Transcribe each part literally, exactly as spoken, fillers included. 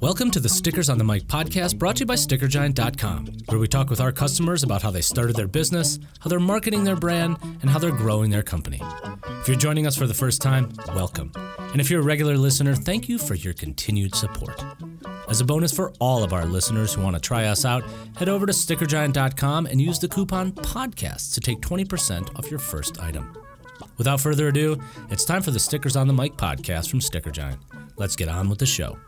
Welcome to the Stickers on the Mic podcast, brought to you by sticker giant dot com, where we talk with our customers about how they started their business, how they're marketing their brand, and how they're growing their company. If you're joining us for the first time, welcome. And if you're a regular listener, thank you for your continued support. As a bonus for all of our listeners who want to try us out, head over to sticker giant dot com and use the coupon PODCAST to take twenty percent off your first item. Without further ado, it's time for the Stickers on the Mic podcast from Sticker Giant. Let's get on with the show.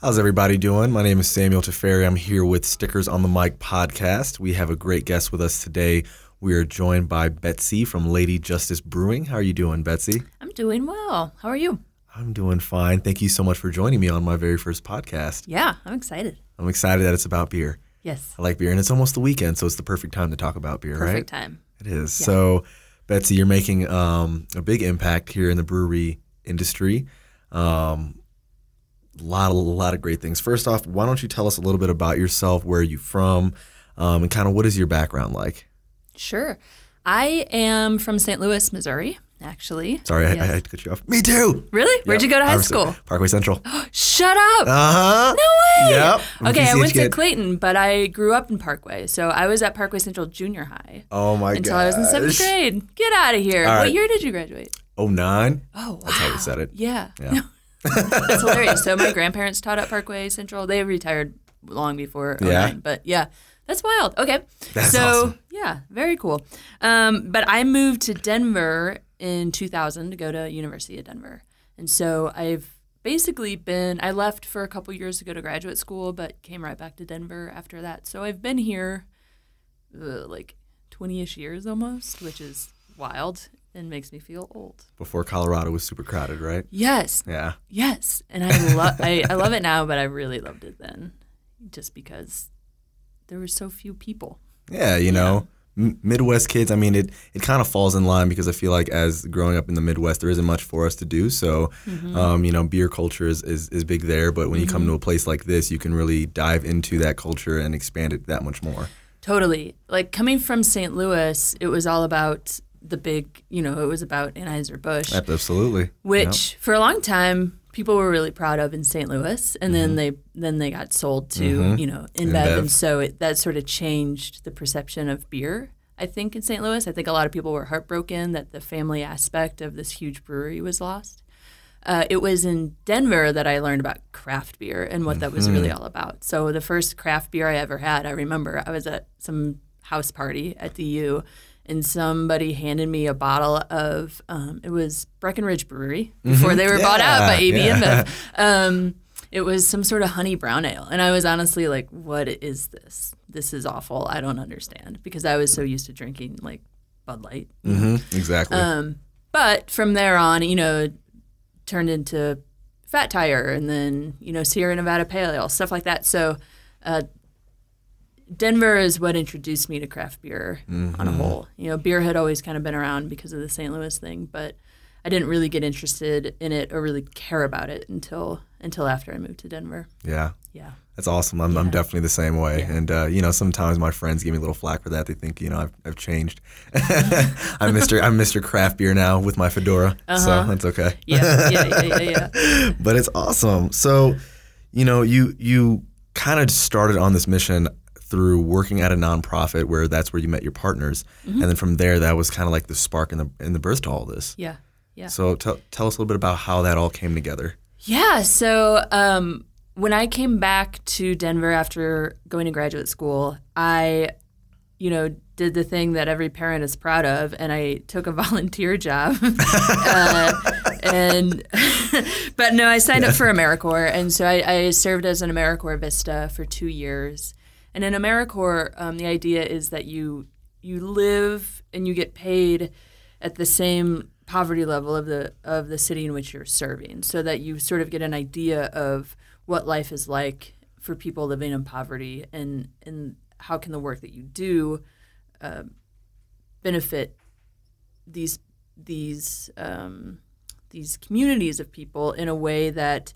How's everybody doing? My name is Samuel Teferi. I'm here with Stickers on the Mic podcast. We have a great guest with us today. We are joined by Betsy from Lady Justice Brewing. How are you doing, Betsy? I'm doing well. How are you? I'm doing fine. Thank you so much for joining me on my very first podcast. Yeah, I'm excited. I'm excited that it's about beer. Yes. I like beer, and it's almost the weekend, so it's the perfect time to talk about beer, perfect right? Perfect time. It is. Yeah. So, Betsy, you're making um, a big impact here in the brewery industry. Um, a lot, a lot of great things. First off, why don't you tell us a little bit about yourself, where are you from, um, and kind of what is your background like? Sure. I am from Saint Louis, Missouri, actually. Sorry, yes. I, I had to cut you off. Me too. Really? Yep. Where'd you go to high school? Parkway Central. Shut up. Uh-huh. No way. Yep. Okay, I went kid. to Clayton, but I grew up in Parkway. So I was at Parkway Central Junior High. Oh, my God. Until gosh. I was in seventh grade. Get out of here. Right. What year did you graduate? oh nine Oh, wow. That's how you said it. Yeah. Yeah. That's hilarious. So my grandparents taught at Parkway Central. They retired long before oh nine yeah. But yeah. That's wild. Okay. That's so, awesome. Yeah, very cool. Um, but I moved to Denver in two thousand to go to University of Denver. And so I've basically been, I left for a couple years to go to graduate school, but came right back to Denver after that. So I've been here uh, like twenty-ish years almost, which is wild and makes me feel old. Before Colorado was super crowded, right? Yes. Yeah. Yes. And I, lo- I, I love it now, but I really loved it then just because there were so few people. Yeah, you know, yeah. M- Midwest kids, I mean, it, it kind of falls in line because I feel like as growing up in the Midwest, there isn't much for us to do. So, mm-hmm. um, you know, beer culture is, is, is big there. But when mm-hmm. you come to a place like this, you can really dive into that culture and expand it that much more. Totally. Like coming from Saint Louis, it was all about the big, you know, it was about Anheuser-Busch. Absolutely. Which yep. for a long time, people were really proud of in Saint Louis, and mm-hmm. then they then they got sold to mm-hmm. you know InBev, InBev. And so it, that sort of changed the perception of beer. I think in Saint Louis, I think a lot of people were heartbroken that the family aspect of this huge brewery was lost. Uh, it was in Denver that I learned about craft beer and what mm-hmm. that was really all about. So the first craft beer I ever had, I remember I was at some house party at the U, and somebody handed me a bottle of, um, it was Breckenridge Brewery, before they were yeah, bought out by A B yeah. and Bev. Um, it was some sort of honey brown ale. And I was honestly like, what is this? This is awful. I don't understand. Because I was so used to drinking like Bud Light. Mm-hmm, exactly. Um, but from there on, you know, turned into Fat Tire and then, you know, Sierra Nevada Pale Ale, stuff like that. So uh, Denver is what introduced me to craft beer mm-hmm. on a whole. You know, beer had always kind of been around because of the Saint Louis thing, but I didn't really get interested in it or really care about it until until after I moved to Denver. Yeah. Yeah. That's awesome. I'm yeah. I'm definitely the same way. Yeah. And, uh, you know, sometimes my friends give me a little flack for that. They think, you know, I've I've changed. I'm Mister I'm Mister Craft Beer now with my fedora, uh-huh. so that's okay. Yeah, yeah, yeah, yeah, yeah. But it's awesome. So, you know, you you kind of started on this mission through working at a nonprofit, where that's where you met your partners, mm-hmm. and then from there, that was kind of like the spark in the in the birth to all this. Yeah, yeah. So t- tell us a little bit about how that all came together. Yeah. So um, when I came back to Denver after going to graduate school, I, you know, did the thing that every parent is proud of, and I took a volunteer job. uh, and but no, I signed yeah. up for AmeriCorps, and so I, I served as an AmeriCorps VISTA for two years. And in AmeriCorps, um, the idea is that you you live and you get paid at the same poverty level of the of the city in which you're serving, so that you sort of get an idea of what life is like for people living in poverty, and and how can the work that you do uh, benefit these these um, these communities of people in a way that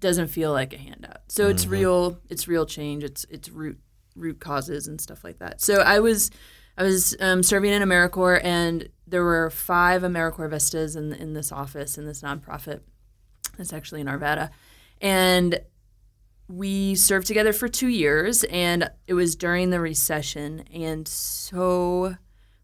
doesn't feel like a handout. So mm-hmm. it's real. It's real change. It's it's root root causes and stuff like that. So I was I was um, serving in AmeriCorps, and there were five AmeriCorps VISTAs in in this office, in this nonprofit. That's actually in Arvada. And we served together for two years, and it was during the recession, and so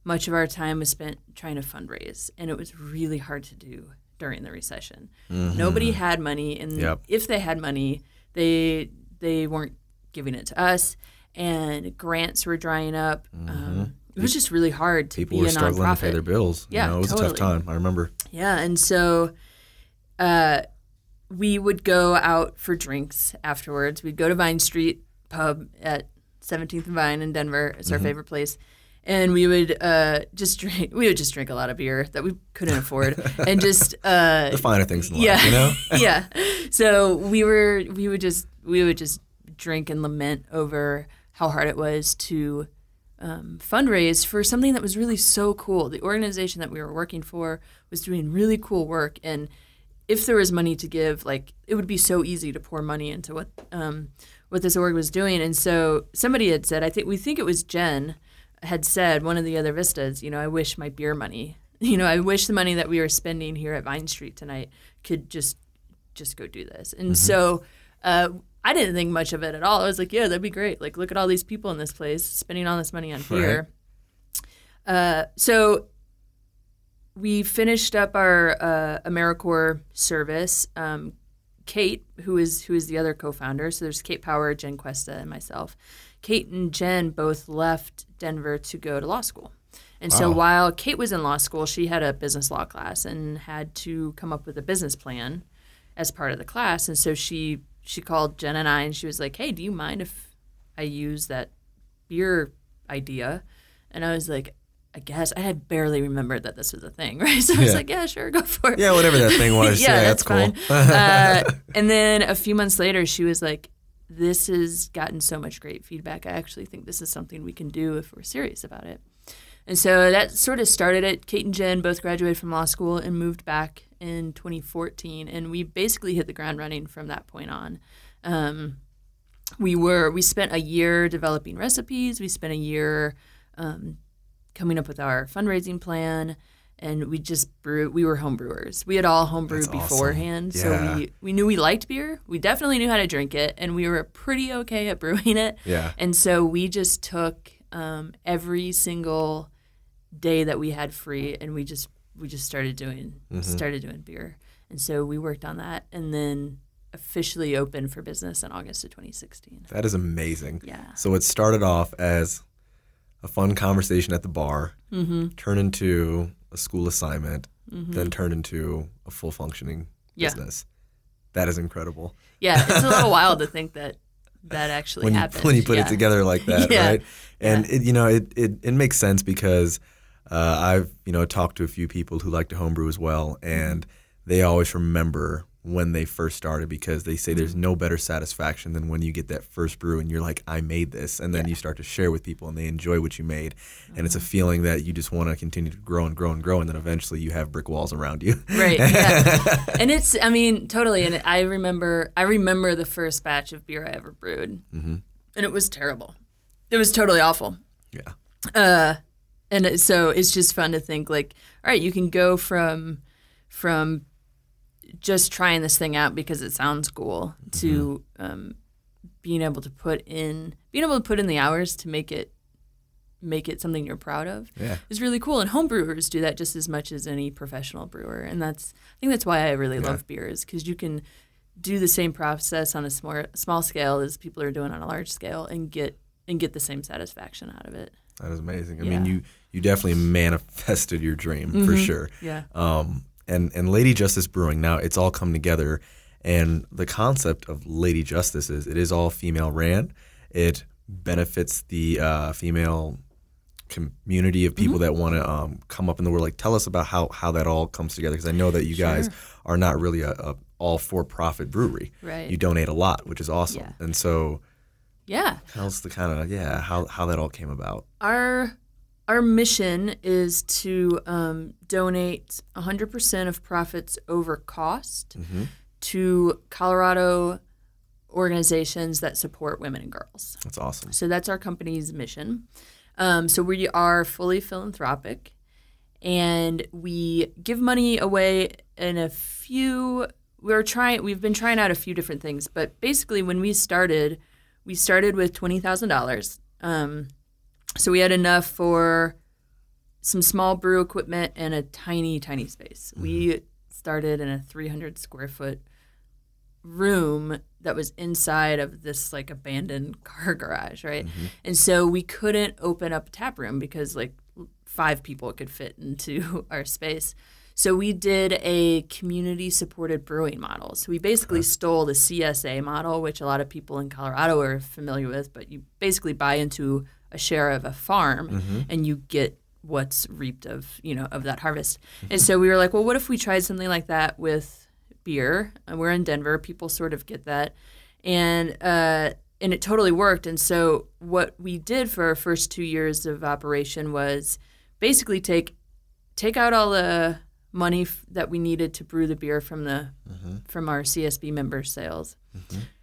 much of our time was spent trying to fundraise, and it was really hard to do during the recession. Mm-hmm. Nobody had money, and yep. if they had money, they they weren't giving it to us, and grants were drying up. Mm-hmm. Um, it was just really hard to People be a nonprofit. People were struggling to pay their bills. Yeah, you know, it was totally. a tough time, I remember. Yeah, and so... Uh, we would go out for drinks afterwards. We'd go to Vine Street Pub at seventeenth and Vine in Denver. It's our mm-hmm. favorite place. And we would uh, just drink. We would just drink a lot of beer that we couldn't afford, and just uh, the finer things in life, yeah. you know. yeah. So we were. We would just. We would just drink and lament over how hard it was to um, fundraise for something that was really so cool. The organization that we were working for was doing really cool work, and if there was money to give, like, it would be so easy to pour money into what um, what this org was doing. And so somebody had said, I think we think it was Jen, had said, one of the other VISTAs, you know, I wish my beer money, you know, I wish the money that we were spending here at Vine Street tonight could just just go do this. And mm-hmm. so uh, I didn't think much of it at all. I was like, yeah, that'd be great. Like, look at all these people in this place spending all this money on beer. Right. Uh, so... We finished up our uh, AmeriCorps service. Um, Kate, who is who is the other co-founder, so there's Kate Power, Jen Cuesta, and myself. Kate and Jen both left Denver to go to law school. And wow. so while Kate was in law school, she had a business law class and had to come up with a business plan as part of the class. And so she, she called Jen and I, and she was like, hey, do you mind if I use that beer idea? And I was like, I guess I had barely remembered that this was a thing, right? So I was yeah. like, "Yeah, sure, go for it." Yeah, whatever that thing was. yeah, yeah, that's, that's cool. uh, and then a few months later, she was like, "This has gotten so much great feedback. I actually think this is something we can do if we're serious about it." And so that sort of started it. Kate and Jen both graduated from law school and moved back in twenty fourteen, and we basically hit the ground running from that point on. Um, we were we spent a year developing recipes. We spent a year. Um, coming up with our fundraising plan, and we just brew. We were home brewers. We had all homebrewed beforehand, awesome. yeah. so we, we knew we liked beer. We definitely knew how to drink it, and we were pretty okay at brewing it. Yeah. And so we just took um, every single day that we had free, and we just we just started doing mm-hmm. started doing beer. And so we worked on that, and then officially opened for business in August of twenty sixteen. That is amazing. Yeah. So it started off as a fun conversation at the bar, mm-hmm. turn into a school assignment, mm-hmm. then turn into a full functioning yeah. business. That is incredible. Yeah, it's a little wild to think that that actually when you, happened. When you put yeah. it together like that, yeah. right? And yeah. it, you know, it, it, it makes sense because uh, I've you know talked to a few people who like to homebrew as well, and they always remember when they first started because they say there's no better satisfaction than when you get that first brew and you're like, I made this. And then yeah. you start to share with people and they enjoy what you made. Mm-hmm. And it's a feeling that you just want to continue to grow and grow and grow. And then eventually you have brick walls around you. Right. Yeah. and it's, I mean, totally. And I remember, I remember the first batch of beer I ever brewed mm-hmm. and it was terrible. It was totally awful. Yeah. Uh, and so it's just fun to think like, all right, you can go from, from, just trying this thing out because it sounds cool to um, being able to put in being able to put in the hours to make it make it something you're proud of yeah. is really cool. And home brewers do that just as much as any professional brewer. And that's I think that's why I really yeah. love beer is because you can do the same process on a small, small scale as people are doing on a large scale and get and get the same satisfaction out of it. That is amazing. I yeah. mean, you, you definitely manifested your dream mm-hmm. for sure. Yeah. Um, And and Lady Justice Brewing, now it's all come together. And the concept of Lady Justice is it is all female ran. It benefits the uh, female community of people mm-hmm. that want to um, come up in the world. Like, tell us about how, how that all comes together. Because I know that you sure. guys are not really a, a all-for-profit brewery. Right. You donate a lot, which is awesome. Yeah. And so yeah, how's the kind of, yeah, how, how that all came about. Our... Our mission is to um, donate one hundred percent of profits over cost mm-hmm. to Colorado organizations that support women and girls. That's awesome. So that's our company's mission. Um, so we are fully philanthropic, and we give money away in a few. We're trying. We've been trying out a few different things, but basically, when we started, we started with twenty thousand dollars. Um, so we had enough for some small brew equipment and a tiny, tiny space. Mm-hmm. We started in a three hundred square foot room that was inside of this like abandoned car garage, right? Mm-hmm. And so we couldn't open up a tap room because like five people could fit into our space. So we did a community supported brewing model. So we basically okay. stole the C S A model, which a lot of people in Colorado are familiar with, but you basically buy into a share of a farm mm-hmm. and you get what's reaped of, you know, of that harvest. Mm-hmm. And so we were like, well, what if we tried something like that with beer? And we're in Denver. People sort of get that. And uh, and it totally worked. And so what we did for our first two years of operation was basically take take out all the money f- that we needed to brew the beer from the mm-hmm. from our C S B member sales,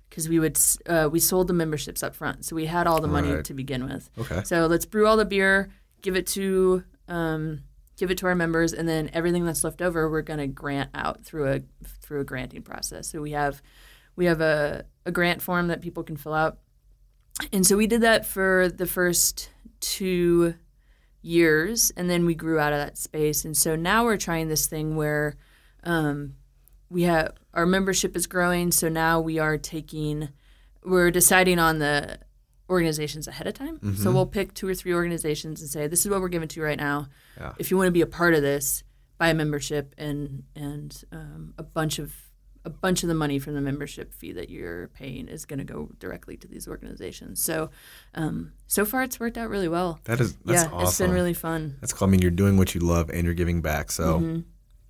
because mm-hmm. we would uh, we sold the memberships up front. So we had all the all money right. to begin with. Okay. So let's brew all the beer, give it to um, give it to our members, and then everything that's left over we're going to grant out through a through a granting process. So we have we have a, a grant form that people can fill out. And so we did that for the first two years, and then we grew out of that space. And so now we're trying this thing where um, we have our membership is growing, so now we are taking we're deciding on the organizations ahead of time. Mm-hmm. So we'll pick two or three organizations and say, this is what we're giving to you right now. Yeah. If you want to be a part of this, buy a membership, and and um, a bunch of a bunch of the money from the membership fee that you're paying is going to go directly to these organizations. So um, so far it's worked out really well. That is that's yeah, awesome. It's been really fun. That's cool. I mean, you're doing what you love and you're giving back. So mm-hmm.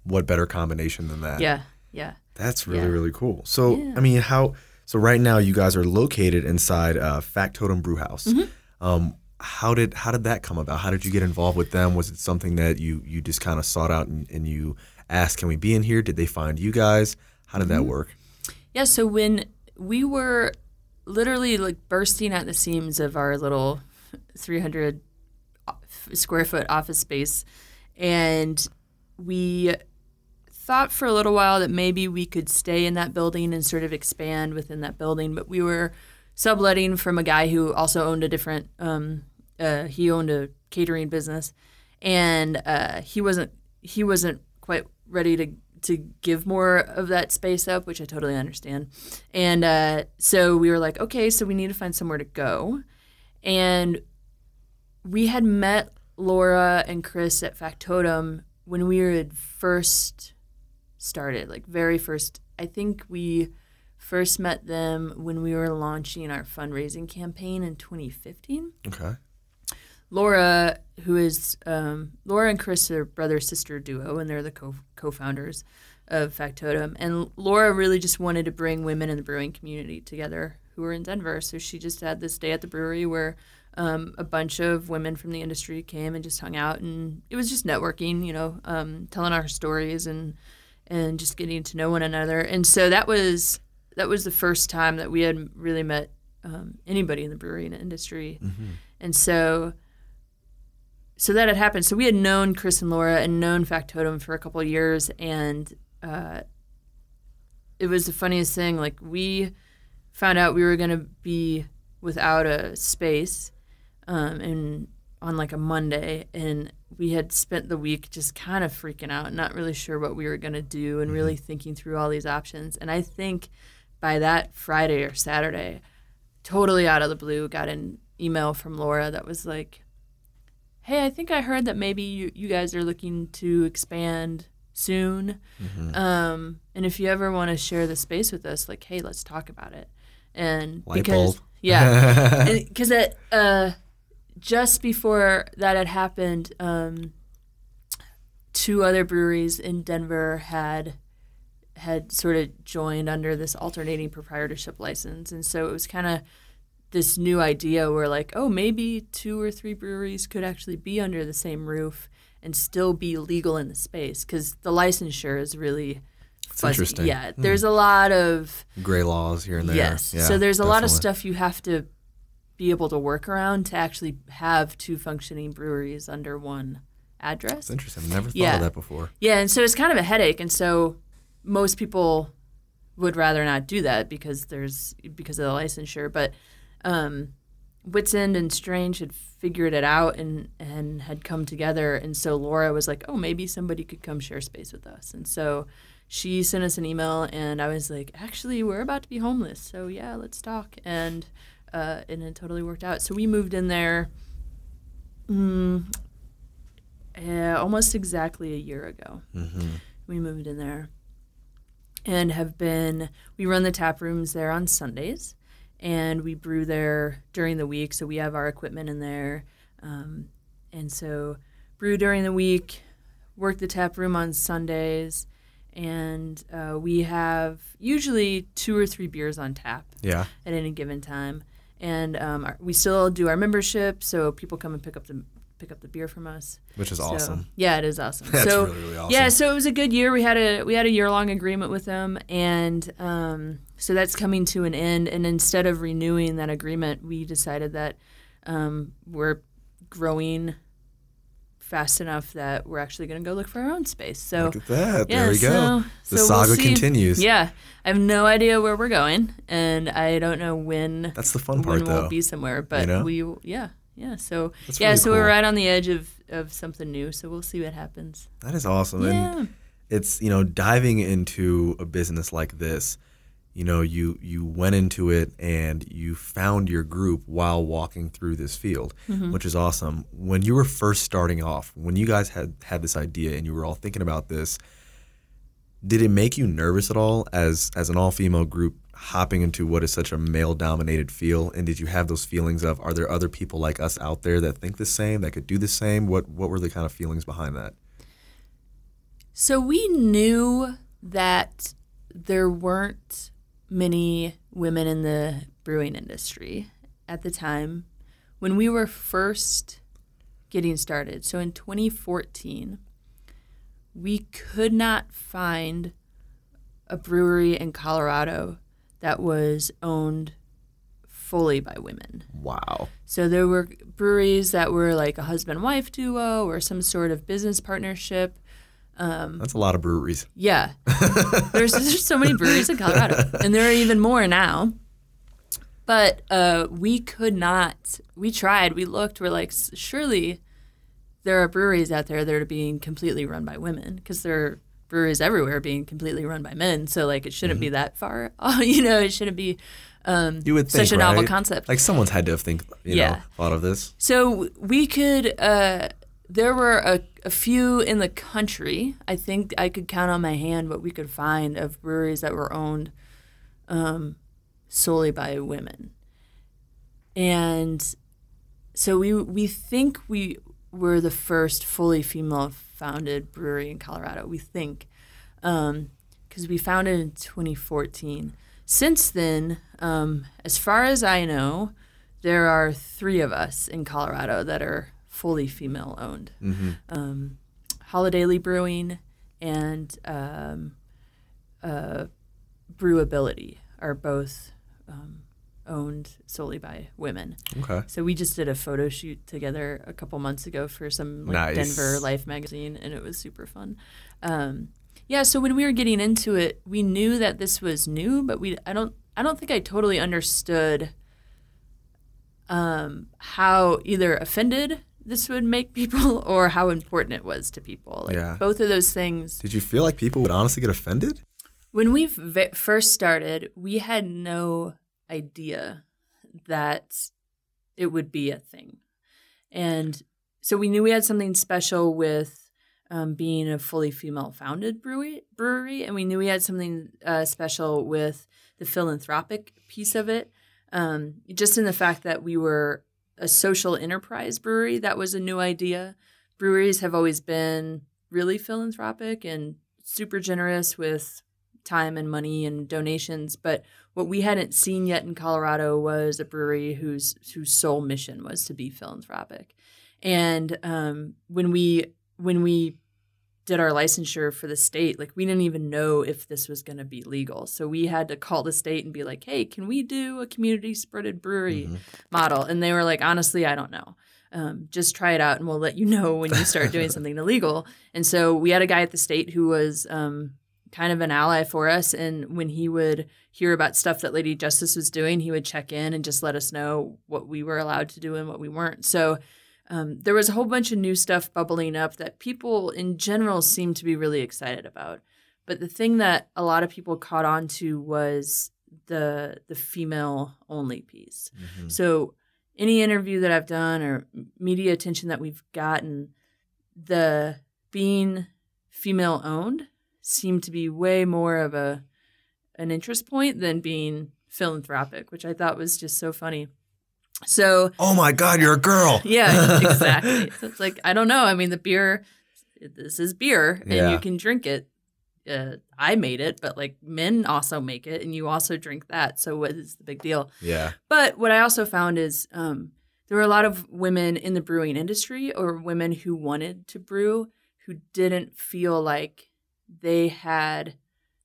what better combination than that? Yeah. Yeah. That's really, yeah. really cool. So yeah. I mean, how So right now you guys are located inside uh, Factotum Brewhouse. Mm-hmm. Um, how did how did that come about? How did you get involved with them? Was it something that you you just kind of sought out and, and you asked, can we be in here? Did they find you guys? How did mm-hmm. that work? Yeah, so when we were literally like bursting at the seams of our little three hundred square foot office space, and we thought for a little while that maybe we could stay in that building and sort of expand within that building, but we were subletting from a guy who also owned a different um uh he owned a catering business, and uh he wasn't he wasn't quite ready to to give more of that space up, which I totally understand. And uh so we were like, okay, so we need to find somewhere to go. And we had met Laura and Chris at Factotum when we were at first started, like very first. I think we first met them when we were launching our fundraising campaign in twenty fifteen. Okay. Laura, who is um, Laura and Chris are brother sister duo, and they're the co co-founders of Factotum. And Laura really just wanted to bring women in the brewing community together who were in Denver. So she just had this day at the brewery where Um, a bunch of women from the industry came and just hung out, and it was just networking, you know, um, telling our stories and and just getting to know one another. And so that was that was the first time that we had really met um, anybody in the brewing industry. Mm-hmm. And so so that had happened. So we had known Chris and Laura and known Factotum for a couple of years, and uh, it was the funniest thing. Like, we found out we were going to be without a space. Um, and on like a Monday, and we had spent the week just kind of freaking out, not really sure what we were going to do, and mm-hmm. really thinking through all these options. And I think by that Friday or Saturday, totally out of the blue, got an email from Laura that was like, hey, I think I heard that maybe you, you guys are looking to expand soon. Mm-hmm. Um, and if you ever want to share the space with us, like, hey, let's talk about it. And Light because, bulb. yeah, because it, uh, just before that had happened, um, two other breweries in Denver had had sort of joined under this alternating proprietorship license. And so it was kind of this new idea where, like, oh, maybe two or three breweries could actually be under the same roof and still be legal in the space, because the licensure is really It's fuzzy. Interesting. Yeah, there's mm. a lot of gray laws here and there. Yes, yeah, so there's a definitely. lot of stuff you have to be able to work around to actually have two functioning breweries under one address. That's interesting. I've never thought yeah. of that before. Yeah, and so it's kind of a headache, and so most people would rather not do that because there's because of the licensure. But um, Wit's End and Strange had figured it out and and had come together, and so Laura was like, "Oh, maybe somebody could come share space with us," and so. She sent us an email, and I was like, actually, we're about to be homeless, so yeah, let's talk. And uh, and it totally worked out. So we moved in there um, uh, almost exactly a year ago. Mm-hmm. We moved in there and have been – we run the tap rooms there on Sundays, and we brew there during the week, so we have our equipment in there. Um, and so brew during the week, work the tap room on Sundays – and uh, we have usually two or three beers on tap yeah. at any given time. And um, our, we still do our membership, so people come and pick up the pick up the beer from us. Which is so, awesome. Yeah, it is awesome. That's so, really, really awesome. Yeah, so it was a good year. We had a we had a year-long agreement with them, and um, so that's coming to an end. And instead of renewing that agreement, we decided that um, we're growing fast enough that we're actually going to go look for our own space. So look at that. Yeah, there we go. So, the so saga we'll continues. Yeah. I have no idea where we're going, and I don't know when. That's the fun part, when though. We'll be somewhere, but you know? we yeah yeah. So That's yeah, really so cool. We're right on the edge of, of something new. So we'll see what happens. That is awesome. Yeah. And it's you know diving into a business like this. You know, you you went into it and you found your group while walking through this field, mm-hmm. which is awesome. When you were first starting off, when you guys had, had this idea and you were all thinking about this, did it make you nervous at all as as an all-female group hopping into what is such a male-dominated field? And did you have those feelings of, are there other people like us out there that think the same, that could do the same? What what were the kind of feelings behind that? So we knew that there weren't many women in the brewing industry at the time when we were first getting started. So in twenty fourteen, we could not find a brewery in Colorado that was owned fully by women. Wow. So there were breweries that were like a husband-wife duo or some sort of business partnership. Um, That's a lot of breweries. Yeah. There's, there's so many breweries in Colorado, and there are even more now. But uh, we could not – we tried. We looked. We're like, surely there are breweries out there that are being completely run by women, because there are breweries everywhere being completely run by men. So, like, it shouldn't mm-hmm. be that far. Oh, you know, it shouldn't be um, you would think, such a novel right? concept. Like, someone's had to have think, you yeah. know, thought of this. So we could uh, – there were a, a few in the country. I think I could count on my hand what we could find of breweries that were owned um, solely by women. And so we we think we were the first fully female-founded brewery in Colorado, we think, because um, we founded in twenty fourteen. Since then, um, as far as I know, there are three of us in Colorado that are fully female-owned. Mm-hmm. Um, Holidaily Brewing and um, uh, Brewability are both um, owned solely by women. Okay. So we just did a photo shoot together a couple months ago for some like, nice. Denver Life magazine, and it was super fun. Um, yeah. So when we were getting into it, we knew that this was new, but we I don't I don't think I totally understood um, how either offended this would make people or how important it was to people. Like yeah. both of those things. Did you feel like people would honestly get offended? When we v- first started, we had no idea that it would be a thing. And so we knew we had something special with um, being a fully female-founded brewery, brewery, and we knew we had something uh, special with the philanthropic piece of it, um, just in the fact that we were a social enterprise brewery. That was a new idea. Breweries have always been really philanthropic and super generous with time and money and donations. But what we hadn't seen yet in Colorado was a brewery whose whose sole mission was to be philanthropic. And um, when we when we did our licensure for the state, like we didn't even know if this was going to be legal. So we had to call the state and be like, hey, can we do a community supported brewery mm-hmm. model? And they were like, honestly, I don't know. Um, just try it out and we'll let you know when you start doing something illegal. And so we had a guy at the state who was um, kind of an ally for us. And when he would hear about stuff that Lady Justice was doing, he would check in and just let us know what we were allowed to do and what we weren't. So Um, there was a whole bunch of new stuff bubbling up that people in general seemed to be really excited about. But the thing that a lot of people caught on to was the the female-only piece. Mm-hmm. So any interview that I've done or media attention that we've gotten, the being female-owned seemed to be way more of a an interest point than being philanthropic, which I thought was just so funny. So, oh my God, you're a girl. Yeah, exactly. So it's like, I don't know. I mean, the beer, this is beer and yeah. you can drink it. Uh, I made it, but like men also make it and you also drink that. So what is the big deal? Yeah. But what I also found is um, there were a lot of women in the brewing industry or women who wanted to brew who didn't feel like they had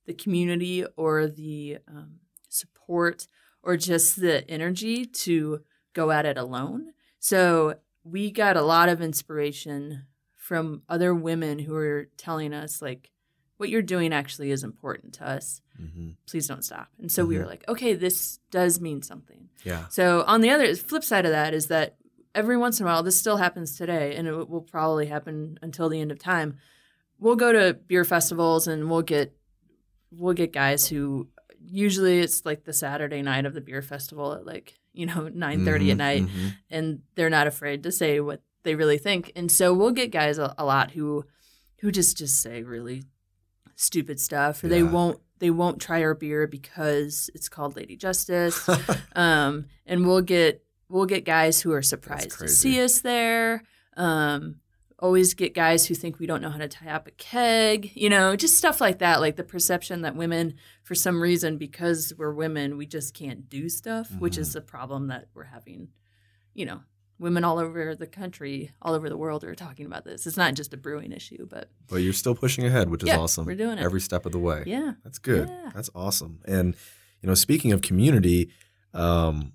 the community or the um, support or just the energy to go at it alone. So we got a lot of inspiration from other women who were telling us, like, what you're doing actually is important to us. Mm-hmm. Please don't stop. And so mm-hmm. we were like, okay, this does mean something. Yeah. So on the other flip side of that is that every once in a while, this still happens today, and it will probably happen until the end of time. We'll go to beer festivals and we'll get we'll get guys who usually it's like the Saturday night of the beer festival at like, you know, nine thirty mm-hmm, at night, mm-hmm. and they're not afraid to say what they really think. And so we'll get guys a, a lot who who just, just say really stupid stuff, or yeah. they won't they won't try our beer because it's called Lady Justice. um, and we'll get we'll get guys who are surprised to see us there. Um, always get guys who think we don't know how to tie up a keg, you know, just stuff like that, like the perception that women, for some reason, because we're women, we just can't do stuff, mm-hmm. which is a problem that we're having, you know, women all over the country, all over the world are talking about this. It's not just a brewing issue, but. Well, you're still pushing ahead, which is yeah, awesome. We're doing it. Every step of the way. Yeah. That's good. Yeah. That's awesome. And, you know, speaking of community, um,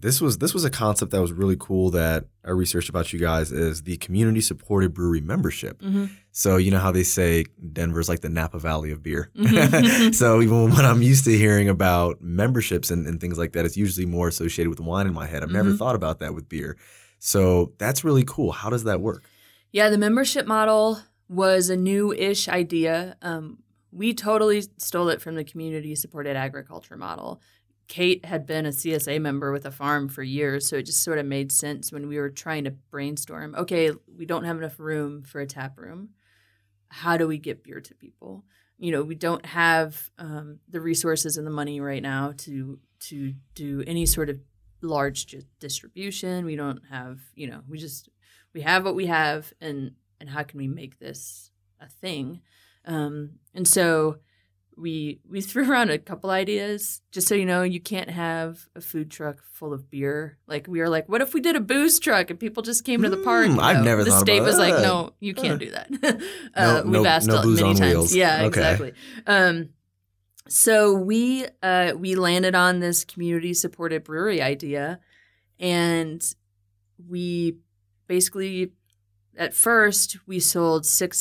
This was this was a concept that was really cool that I researched about you guys is the community supported brewery membership. Mm-hmm. So you know how they say Denver's like the Napa Valley of beer. Mm-hmm. So even when I'm used to hearing about memberships and, and things like that, it's usually more associated with wine in my head. I've mm-hmm. never thought about that with beer. So that's really cool. How does that work? Yeah, the membership model was a new-ish idea. Um, we totally stole it from the community supported agriculture model. Kate had been a C S A member with a farm for years, so it just sort of made sense when we were trying to brainstorm, okay, we don't have enough room for a tap room. How do we get beer to people? You know, we don't have um, the resources and the money right now to to do any sort of large distribution. We don't have, you know, we just, we have what we have, and, and how can we make this a thing? Um, and so... We we threw around a couple ideas. Just so you know, you can't have a food truck full of beer. Like we were like, what if we did a booze truck and people just came to the park? Mm, I've never the thought about that. The state was like, no, you can't do that. uh, no, we've no, asked no booze many on times. Wheels. Yeah, okay. Exactly. Um, so we uh, we landed on this community supported brewery idea, and we basically at first we sold six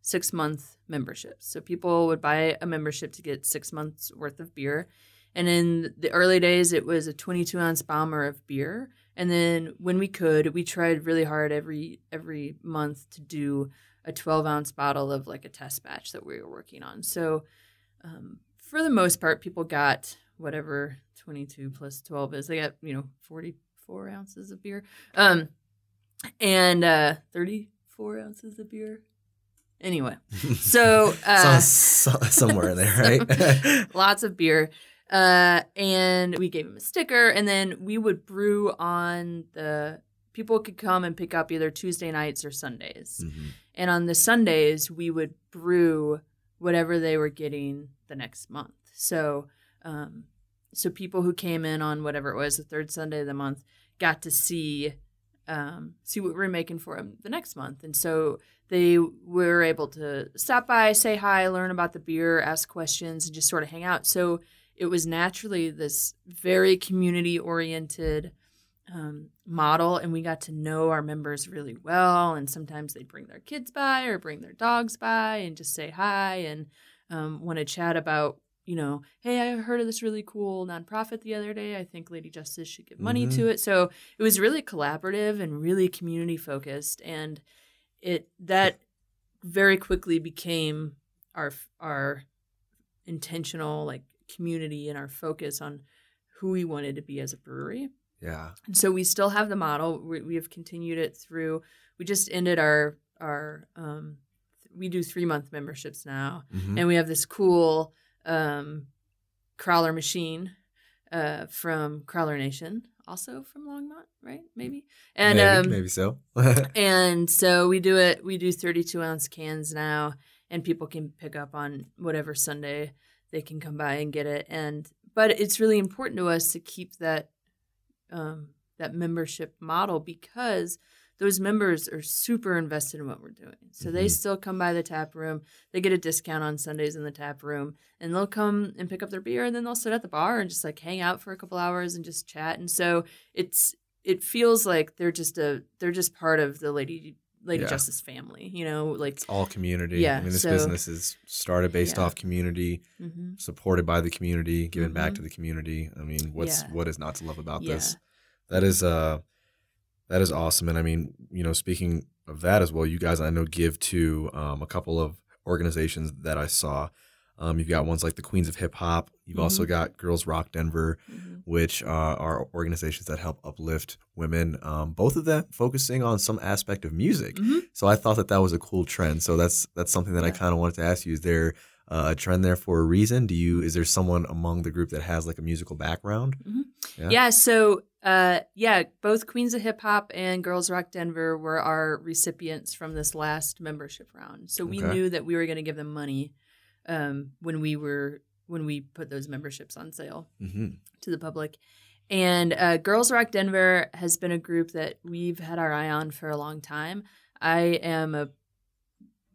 six month. memberships. So people would buy a membership to get six months worth of beer. And in the early days, it was a twenty-two ounce bomber of beer. And then when we could, we tried really hard every every month to do a twelve ounce bottle of like a test batch that we were working on. So um, for the most part, people got whatever twenty-two plus twelve is. They got, you know, forty-four ounces of beer um, and uh, thirty-four ounces of beer. Anyway, so, uh, so, so somewhere in there, right? Lots of beer, uh, and we gave him a sticker, and then we would brew on the people could come and pick up either Tuesday nights or Sundays, mm-hmm. and on the Sundays we would brew whatever they were getting the next month. So, um, so people who came in on whatever it was the third Sunday of the month got to see um, see what we were making for them the next month. And so they were able to stop by, say hi, learn about the beer, ask questions, and just sort of hang out. So it was naturally this very community-oriented um, model, and we got to know our members really well. And sometimes they'd bring their kids by or bring their dogs by and just say hi and um, want to chat about, you know, hey, I heard of this really cool nonprofit the other day. I think Lady Justice should give money mm-hmm. to it. So it was really collaborative and really community focused. And it that very quickly became our our intentional like community and our focus on who we wanted to be as a brewery. Yeah. And so we still have the model. We, we have continued it through. We just ended our our um, we do three month memberships now, mm-hmm. and we have this cool um Crawler machine uh from Crawler Nation, also from Longmont, right? Maybe. And maybe, um maybe so. And so we do it we do thirty-two ounce cans now, and people can pick up on whatever Sunday they can come by and get it. And but it's really important to us to keep that um that membership model, because those members are super invested in what we're doing. So mm-hmm. they still come by the tap room. They get a discount on Sundays in the tap room, and they'll come and pick up their beer, and then they'll sit at the bar and just like hang out for a couple hours and just chat. And so it's it feels like they're just a they're just part of the Lady Lady yeah. Justice family, you know, like it's all community. Yeah, I mean, this so, business is started based yeah. off community, mm-hmm. supported by the community, given mm-hmm. back to the community. I mean, what's yeah. what is not to love about yeah. this? That is a uh, That is awesome. And I mean, you know, speaking of that as well, you guys, I know, give to um, a couple of organizations that I saw. Um, you've got ones like the Queens of Hip Hop. You've mm-hmm. also got Girls Rock Denver, mm-hmm. which uh, are organizations that help uplift women, um, both of them focusing on some aspect of music. Mm-hmm. So I thought that that was a cool trend. So that's that's something that yeah. I kind of wanted to ask you. Is there uh, a trend there for a reason? Do you is there someone among the group that has like a musical background? Mm-hmm. Yeah. yeah, so. Uh, yeah, both Queens of Hip Hop and Girls Rock Denver were our recipients from this last membership round. So we okay. knew that we were going to give them money um, when we were when we put those memberships on sale mm-hmm. to the public. And uh, Girls Rock Denver has been a group that we've had our eye on for a long time. I am a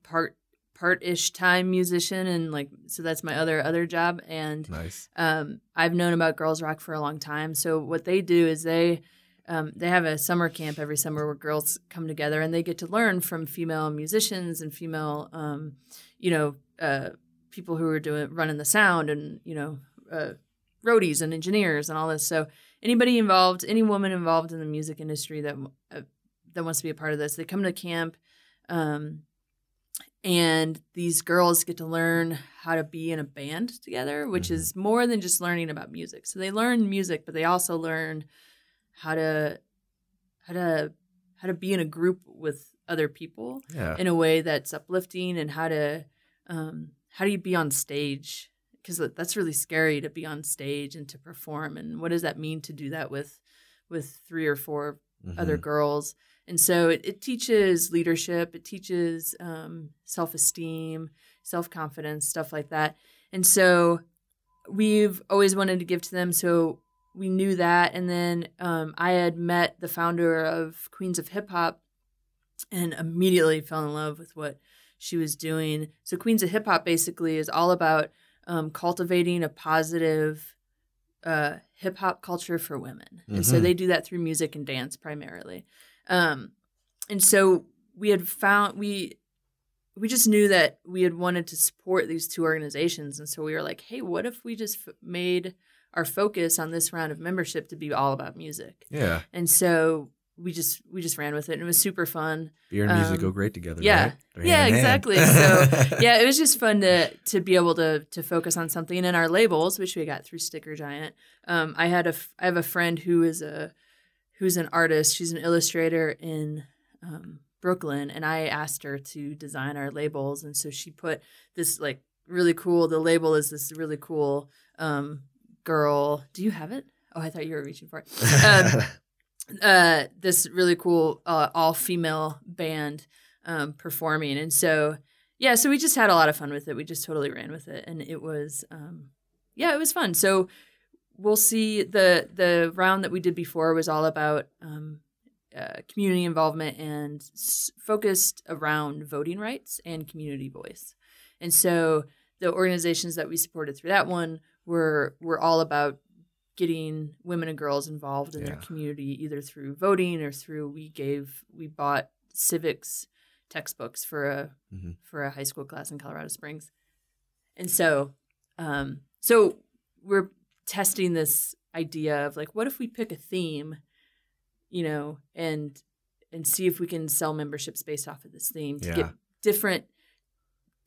part part-ish time musician, and like so that's my other other job, and nice. um I've known about Girls Rock for a long time. So what they do is they um they have a summer camp every summer where girls come together and they get to learn from female musicians and female um you know uh people who are doing running the sound and you know uh roadies and engineers and all this. So anybody involved, any woman involved in the music industry that uh, that wants to be a part of this, they come to camp. um And these girls get to learn how to be in a band together, which mm-hmm. is more than just learning about music. So they learn music, but they also learn how to how to how to be in a group with other people yeah. in a way that's uplifting, and how to um, how do you be on stage? Because that's really scary to be on stage and to perform. And what does that mean to do that with with three or four mm-hmm. other girls? And so it, it teaches leadership, it teaches um, self-esteem, self-confidence, stuff like that. And so we've always wanted to give to them, so we knew that. And then um, I had met the founder of Queens of Hip Hop and immediately fell in love with what she was doing. So Queens of Hip Hop basically is all about um, cultivating a positive uh, hip-hop culture for women. Mm-hmm. And so they do that through music and dance primarily. Um, and so we had found, we, we just knew that we had wanted to support these two organizations. And so we were like, hey, what if we just f- made our focus on this round of membership to be all about music? Yeah. And so we just, we just ran with it, and it was super fun. Beer and um, music go great together. Yeah. Right? Yeah, exactly. So yeah, it was just fun to, to be able to, to focus on something. And in our labels, which we got through Sticker Giant. Um, I had a, f- I have a friend who is a, who's an artist. She's an illustrator in um, Brooklyn, and I asked her to design our labels. And so she put this, like, really cool – the label is this really cool um, girl – do you have it? Oh, I thought you were reaching for it. Um, uh, this really cool uh, all-female band um, performing. And so, yeah, so we just had a lot of fun with it. We just totally ran with it, and it was um, – yeah, it was fun. So – we'll see the the round that we did before was all about um, uh, community involvement and s- focused around voting rights and community voice. And so the organizations that we supported through that one were were all about getting women and girls involved in yeah. their community, either through voting or through we gave we bought civics textbooks for a mm-hmm. for a high school class in Colorado Springs. And so um, so we're testing this idea of like, what if we pick a theme, you know, and and see if we can sell memberships based off of this theme to yeah. get different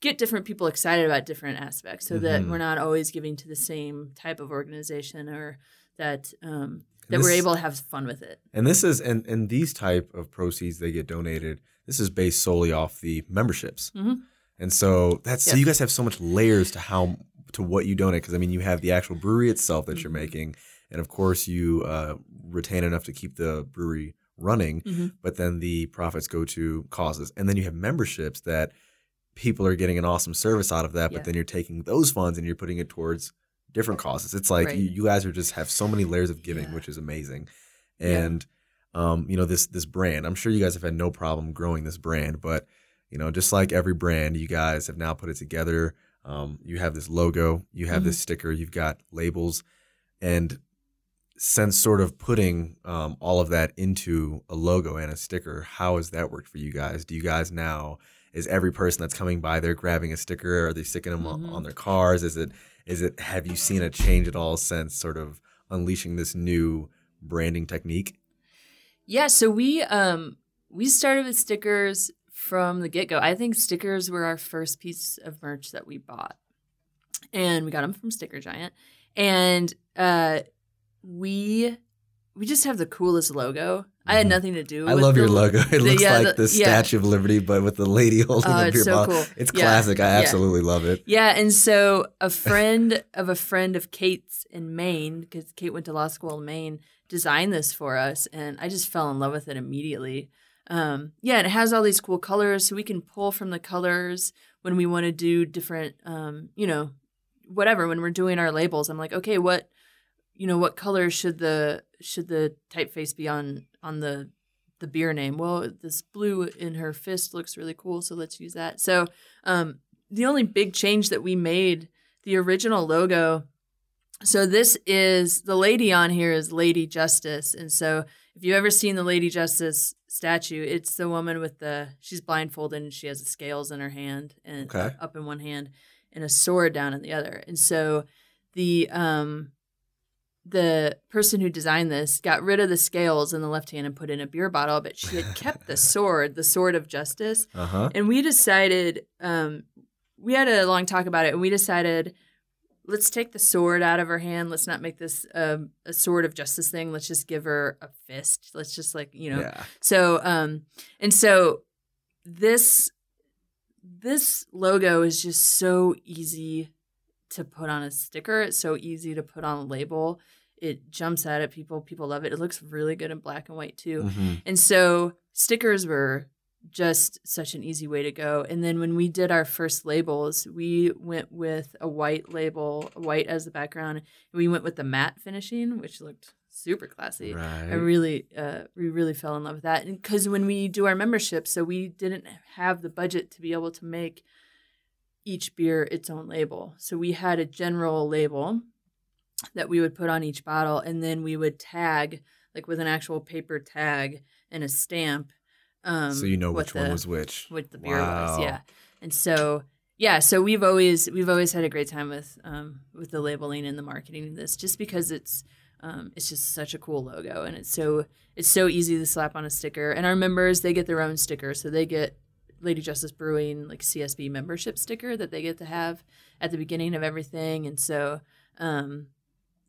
get different people excited about different aspects so mm-hmm. that we're not always giving to the same type of organization, or that um, that this, we're able to have fun with it. And this is and, and these type of proceeds, they get donated. This is based solely off the memberships. Mm-hmm. And so that's yep. so you guys have so much layers to how to what you donate, because I mean you have the actual brewery itself that mm-hmm. you're making, and of course you uh, retain enough to keep the brewery running, mm-hmm. but then the profits go to causes. And then you have memberships that people are getting an awesome service out of that, yeah. but then you're taking those funds and you're putting it towards different causes. It's like right. you, you guys are just have so many layers of giving, yeah. which is amazing. And yeah. um, you know, this this brand, I'm sure you guys have had no problem growing this brand, but you know, just like every brand, you guys have now put it together. Um, you have this logo, you have mm-hmm. this sticker, you've got labels, and since sort of putting um, all of that into a logo and a sticker, how has that worked for you guys? Do you guys now, is every person that's coming by, they're grabbing a sticker? Are they sticking them mm-hmm. on, on their cars? Is it, is it, have you seen a change at all since sort of unleashing this new branding technique? Yeah. So we, um, we started with stickers from the get-go. I think stickers were our first piece of merch that we bought, and we got them from Sticker Giant. And uh, we we just have the coolest logo. I had nothing to do with it. I love the, your logo. It the, looks yeah, like the, the Statue yeah. of Liberty, but with the lady holding oh, the beer bottle. So cool. It's yeah. classic. I yeah. absolutely love it. Yeah, and so a friend of a friend of Kate's in Maine, because Kate went to law school in Maine, designed this for us, and I just fell in love with it immediately. Um, yeah, and it has all these cool colors, so we can pull from the colors when we want to do different, um, you know, whatever. When we're doing our labels, I'm like, okay, what, you know, what color should the should the typeface be on on the the beer name? Well, this blue in her fist looks really cool, so let's use that. So um, the only big change that we made, the original logo. So this is the lady on here is Lady Justice, and so if you've ever seen the Lady Justice statue, it's the woman with the she's blindfolded and she has the scales in her hand and okay. up in one hand and a sword down in the other. And so the um the person who designed this got rid of the scales in the left hand and put in a beer bottle, but she had kept the sword, the sword of justice. Uh-huh. And we decided um we had a long talk about it, and we decided, let's take the sword out of her hand. Let's not make this um, a sword of justice thing. Let's just give her a fist. Let's just like, you know. Yeah. So um, and so this this logo is just so easy to put on a sticker. It's so easy to put on a label. It jumps out at people. People love it. It looks really good in black and white too. Mm-hmm. And so stickers were just such an easy way to go. And then when we did our first labels, we went with a white label, white as the background. We went with the matte finishing, which looked super classy. Right. I really, uh, we really fell in love with that. And because when we do our membership, so we didn't have the budget to be able to make each beer its own label. So we had a general label that we would put on each bottle, and then we would tag, like with an actual paper tag and a stamp, Um, so you know which the, one was which. What the beer wow. was, yeah. And so, yeah, so we've always we've always had a great time with um, with the labeling and the marketing of this, just because it's um, it's just such a cool logo, and it's so it's so easy to slap on a sticker. And our members, they get their own sticker, so they get Lady Justice Brewing like C S B membership sticker that they get to have at the beginning of everything. And so, um,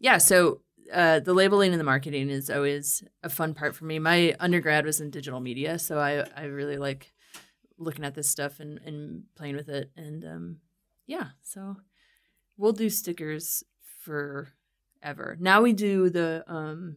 yeah, so. Uh, the labeling and the marketing is always a fun part for me. My undergrad was in digital media, so I, I really like looking at this stuff and, and playing with it. And um, yeah, so we'll do stickers forever. Now we do the um,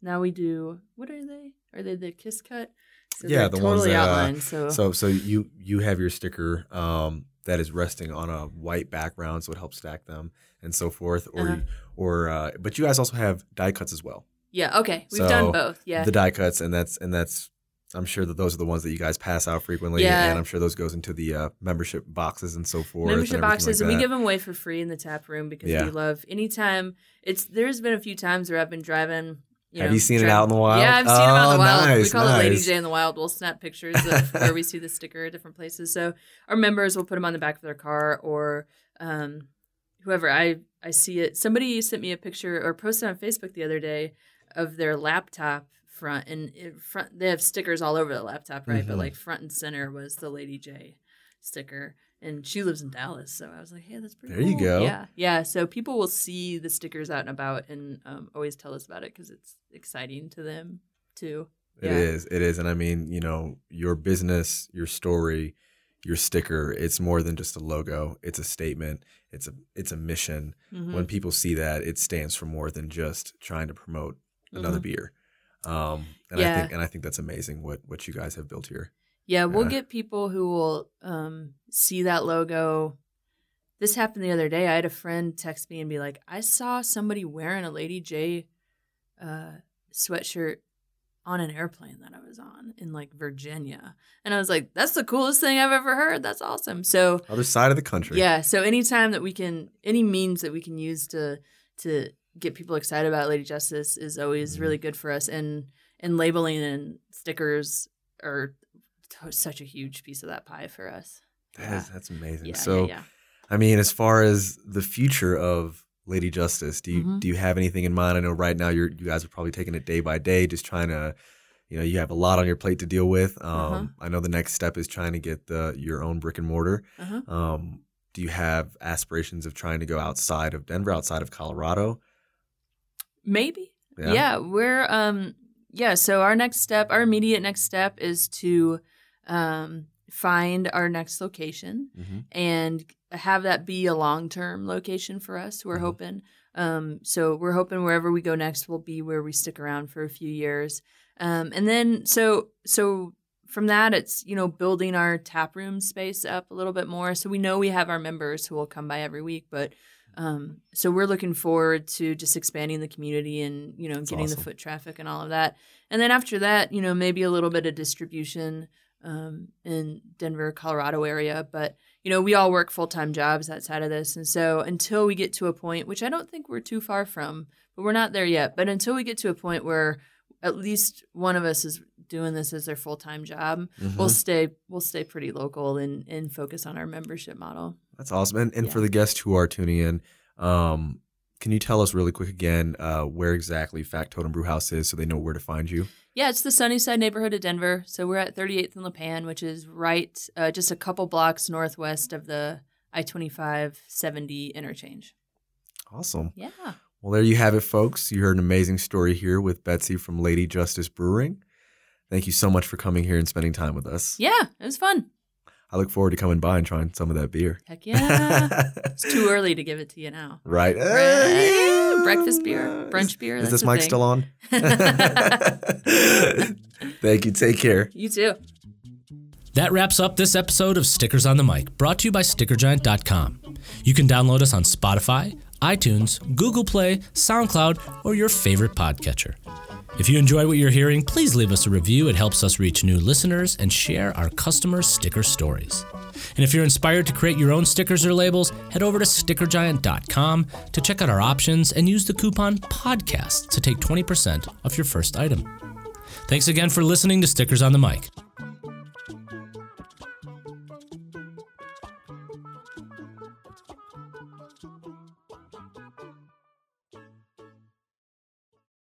now we do what are they? Are they the Kiss Cut? So yeah, the totally ones that, outlined. Uh, so so so you you have your sticker um, that is resting on a white background, so it helps stack them and so forth. Or uh-huh. you, or uh, but you guys also have die cuts as well. Yeah. Okay. We've so done both. Yeah. The die cuts, and that's and that's. I'm sure that those are the ones that you guys pass out frequently, yeah. and I'm sure those goes into the uh, membership boxes and so forth. Membership and boxes, like and we give them away for free in the tap room because yeah. we love anytime. It's there's been a few times where I've been driving. You Have know, you seen driving. it out in the wild? Yeah, I've seen oh, them out in the wild. Nice, we call nice. it Lady J in the wild. We'll snap pictures of where we see the sticker at different places. So our members will put them on the back of their car or um, whoever. I I see it. Somebody sent me a picture or posted on Facebook the other day of their laptop. Front and front, they have stickers all over the laptop, right? Mm-hmm. But like front and center was the Lady J sticker, and she lives in Dallas, so I was like, "Hey, that's pretty." There cool. you go. Yeah, yeah. So people will see the stickers out and about, and um, always tell us about it because it's exciting to them too. Yeah. It is, it is, and I mean, you know, your business, your story, your sticker. It's more than just a logo. It's a statement. It's a it's a mission. Mm-hmm. When people see that, it stands for more than just trying to promote another mm-hmm. beer. Um, and yeah. I think, and I think that's amazing what, what you guys have built here. Yeah. We'll yeah. get people who will, um, see that logo. This happened the other day. I had a friend text me and be like, I saw somebody wearing a Lady J, uh, sweatshirt on an airplane that I was on in like Virginia. And I was like, that's the coolest thing I've ever heard. That's awesome. So other side of the country. Yeah. So anytime that we can, any means that we can use to, to, get people excited about Lady Justice is always really good for us. And and labeling and stickers are t- such a huge piece of that pie for us. That yeah. is, that's amazing. Yeah, so, yeah, yeah. I mean, as far as the future of Lady Justice, do you mm-hmm. do you have anything in mind? I know right now you're you guys are probably taking it day by day, just trying to, you know, you have a lot on your plate to deal with. Um, uh-huh. I know the next step is trying to get the your own brick and mortar. Uh-huh. Um, do you have aspirations of trying to go outside of Denver, outside of Colorado? Maybe. Yeah. yeah, we're um yeah, so our next step, our immediate next step is to um find our next location mm-hmm. and have that be a long-term location for us. We're mm-hmm. hoping um so we're hoping wherever we go next will be where we stick around for a few years. Um and then so so from that it's, you know, building our tap room space up a little bit more. So we know we have our members who will come by every week, but Um, so we're looking forward to just expanding the community and, you know, That's getting awesome. the foot traffic and all of that. And then after that, you know, maybe a little bit of distribution um, in Denver, Colorado area. But, you know, we all work full-time jobs outside of this. And so until we get to a point, which I don't think we're too far from, but we're not there yet. But until we get to a point where at least one of us is doing this as their full-time job, mm-hmm. we'll stay we'll stay pretty local and, and focus on our membership model. That's awesome. And, and yeah. for the guests who are tuning in, um, can you tell us really quick again uh, where exactly Factotum Brewhouse is so they know where to find you? Yeah, it's the Sunnyside neighborhood of Denver. So we're at thirty-eighth and LaPan, which is right uh, just a couple blocks northwest of the I twenty-five seventy interchange. Awesome. Yeah. Well, there you have it, folks. You heard an amazing story here with Betsy from Lady Justice Brewing. Thank you so much for coming here and spending time with us. Yeah, it was fun. I look forward to coming by and trying some of that beer. Heck yeah. It's too early to give it to you now. Right. Bre- yeah. Breakfast beer, brunch beer. Is this mic thing. still on? Thank you. Take care. You too. That wraps up this episode of Stickers on the Mic, brought to you by sticker giant dot com. You can download us on Spotify, iTunes, Google Play, SoundCloud, or your favorite podcatcher. If you enjoy what you're hearing, please leave us a review. It helps us reach new listeners and share our customers' sticker stories. And if you're inspired to create your own stickers or labels, head over to sticker giant dot com to check out our options and use the coupon PODCAST to take twenty percent off your first item. Thanks again for listening to Stickers on the Mic.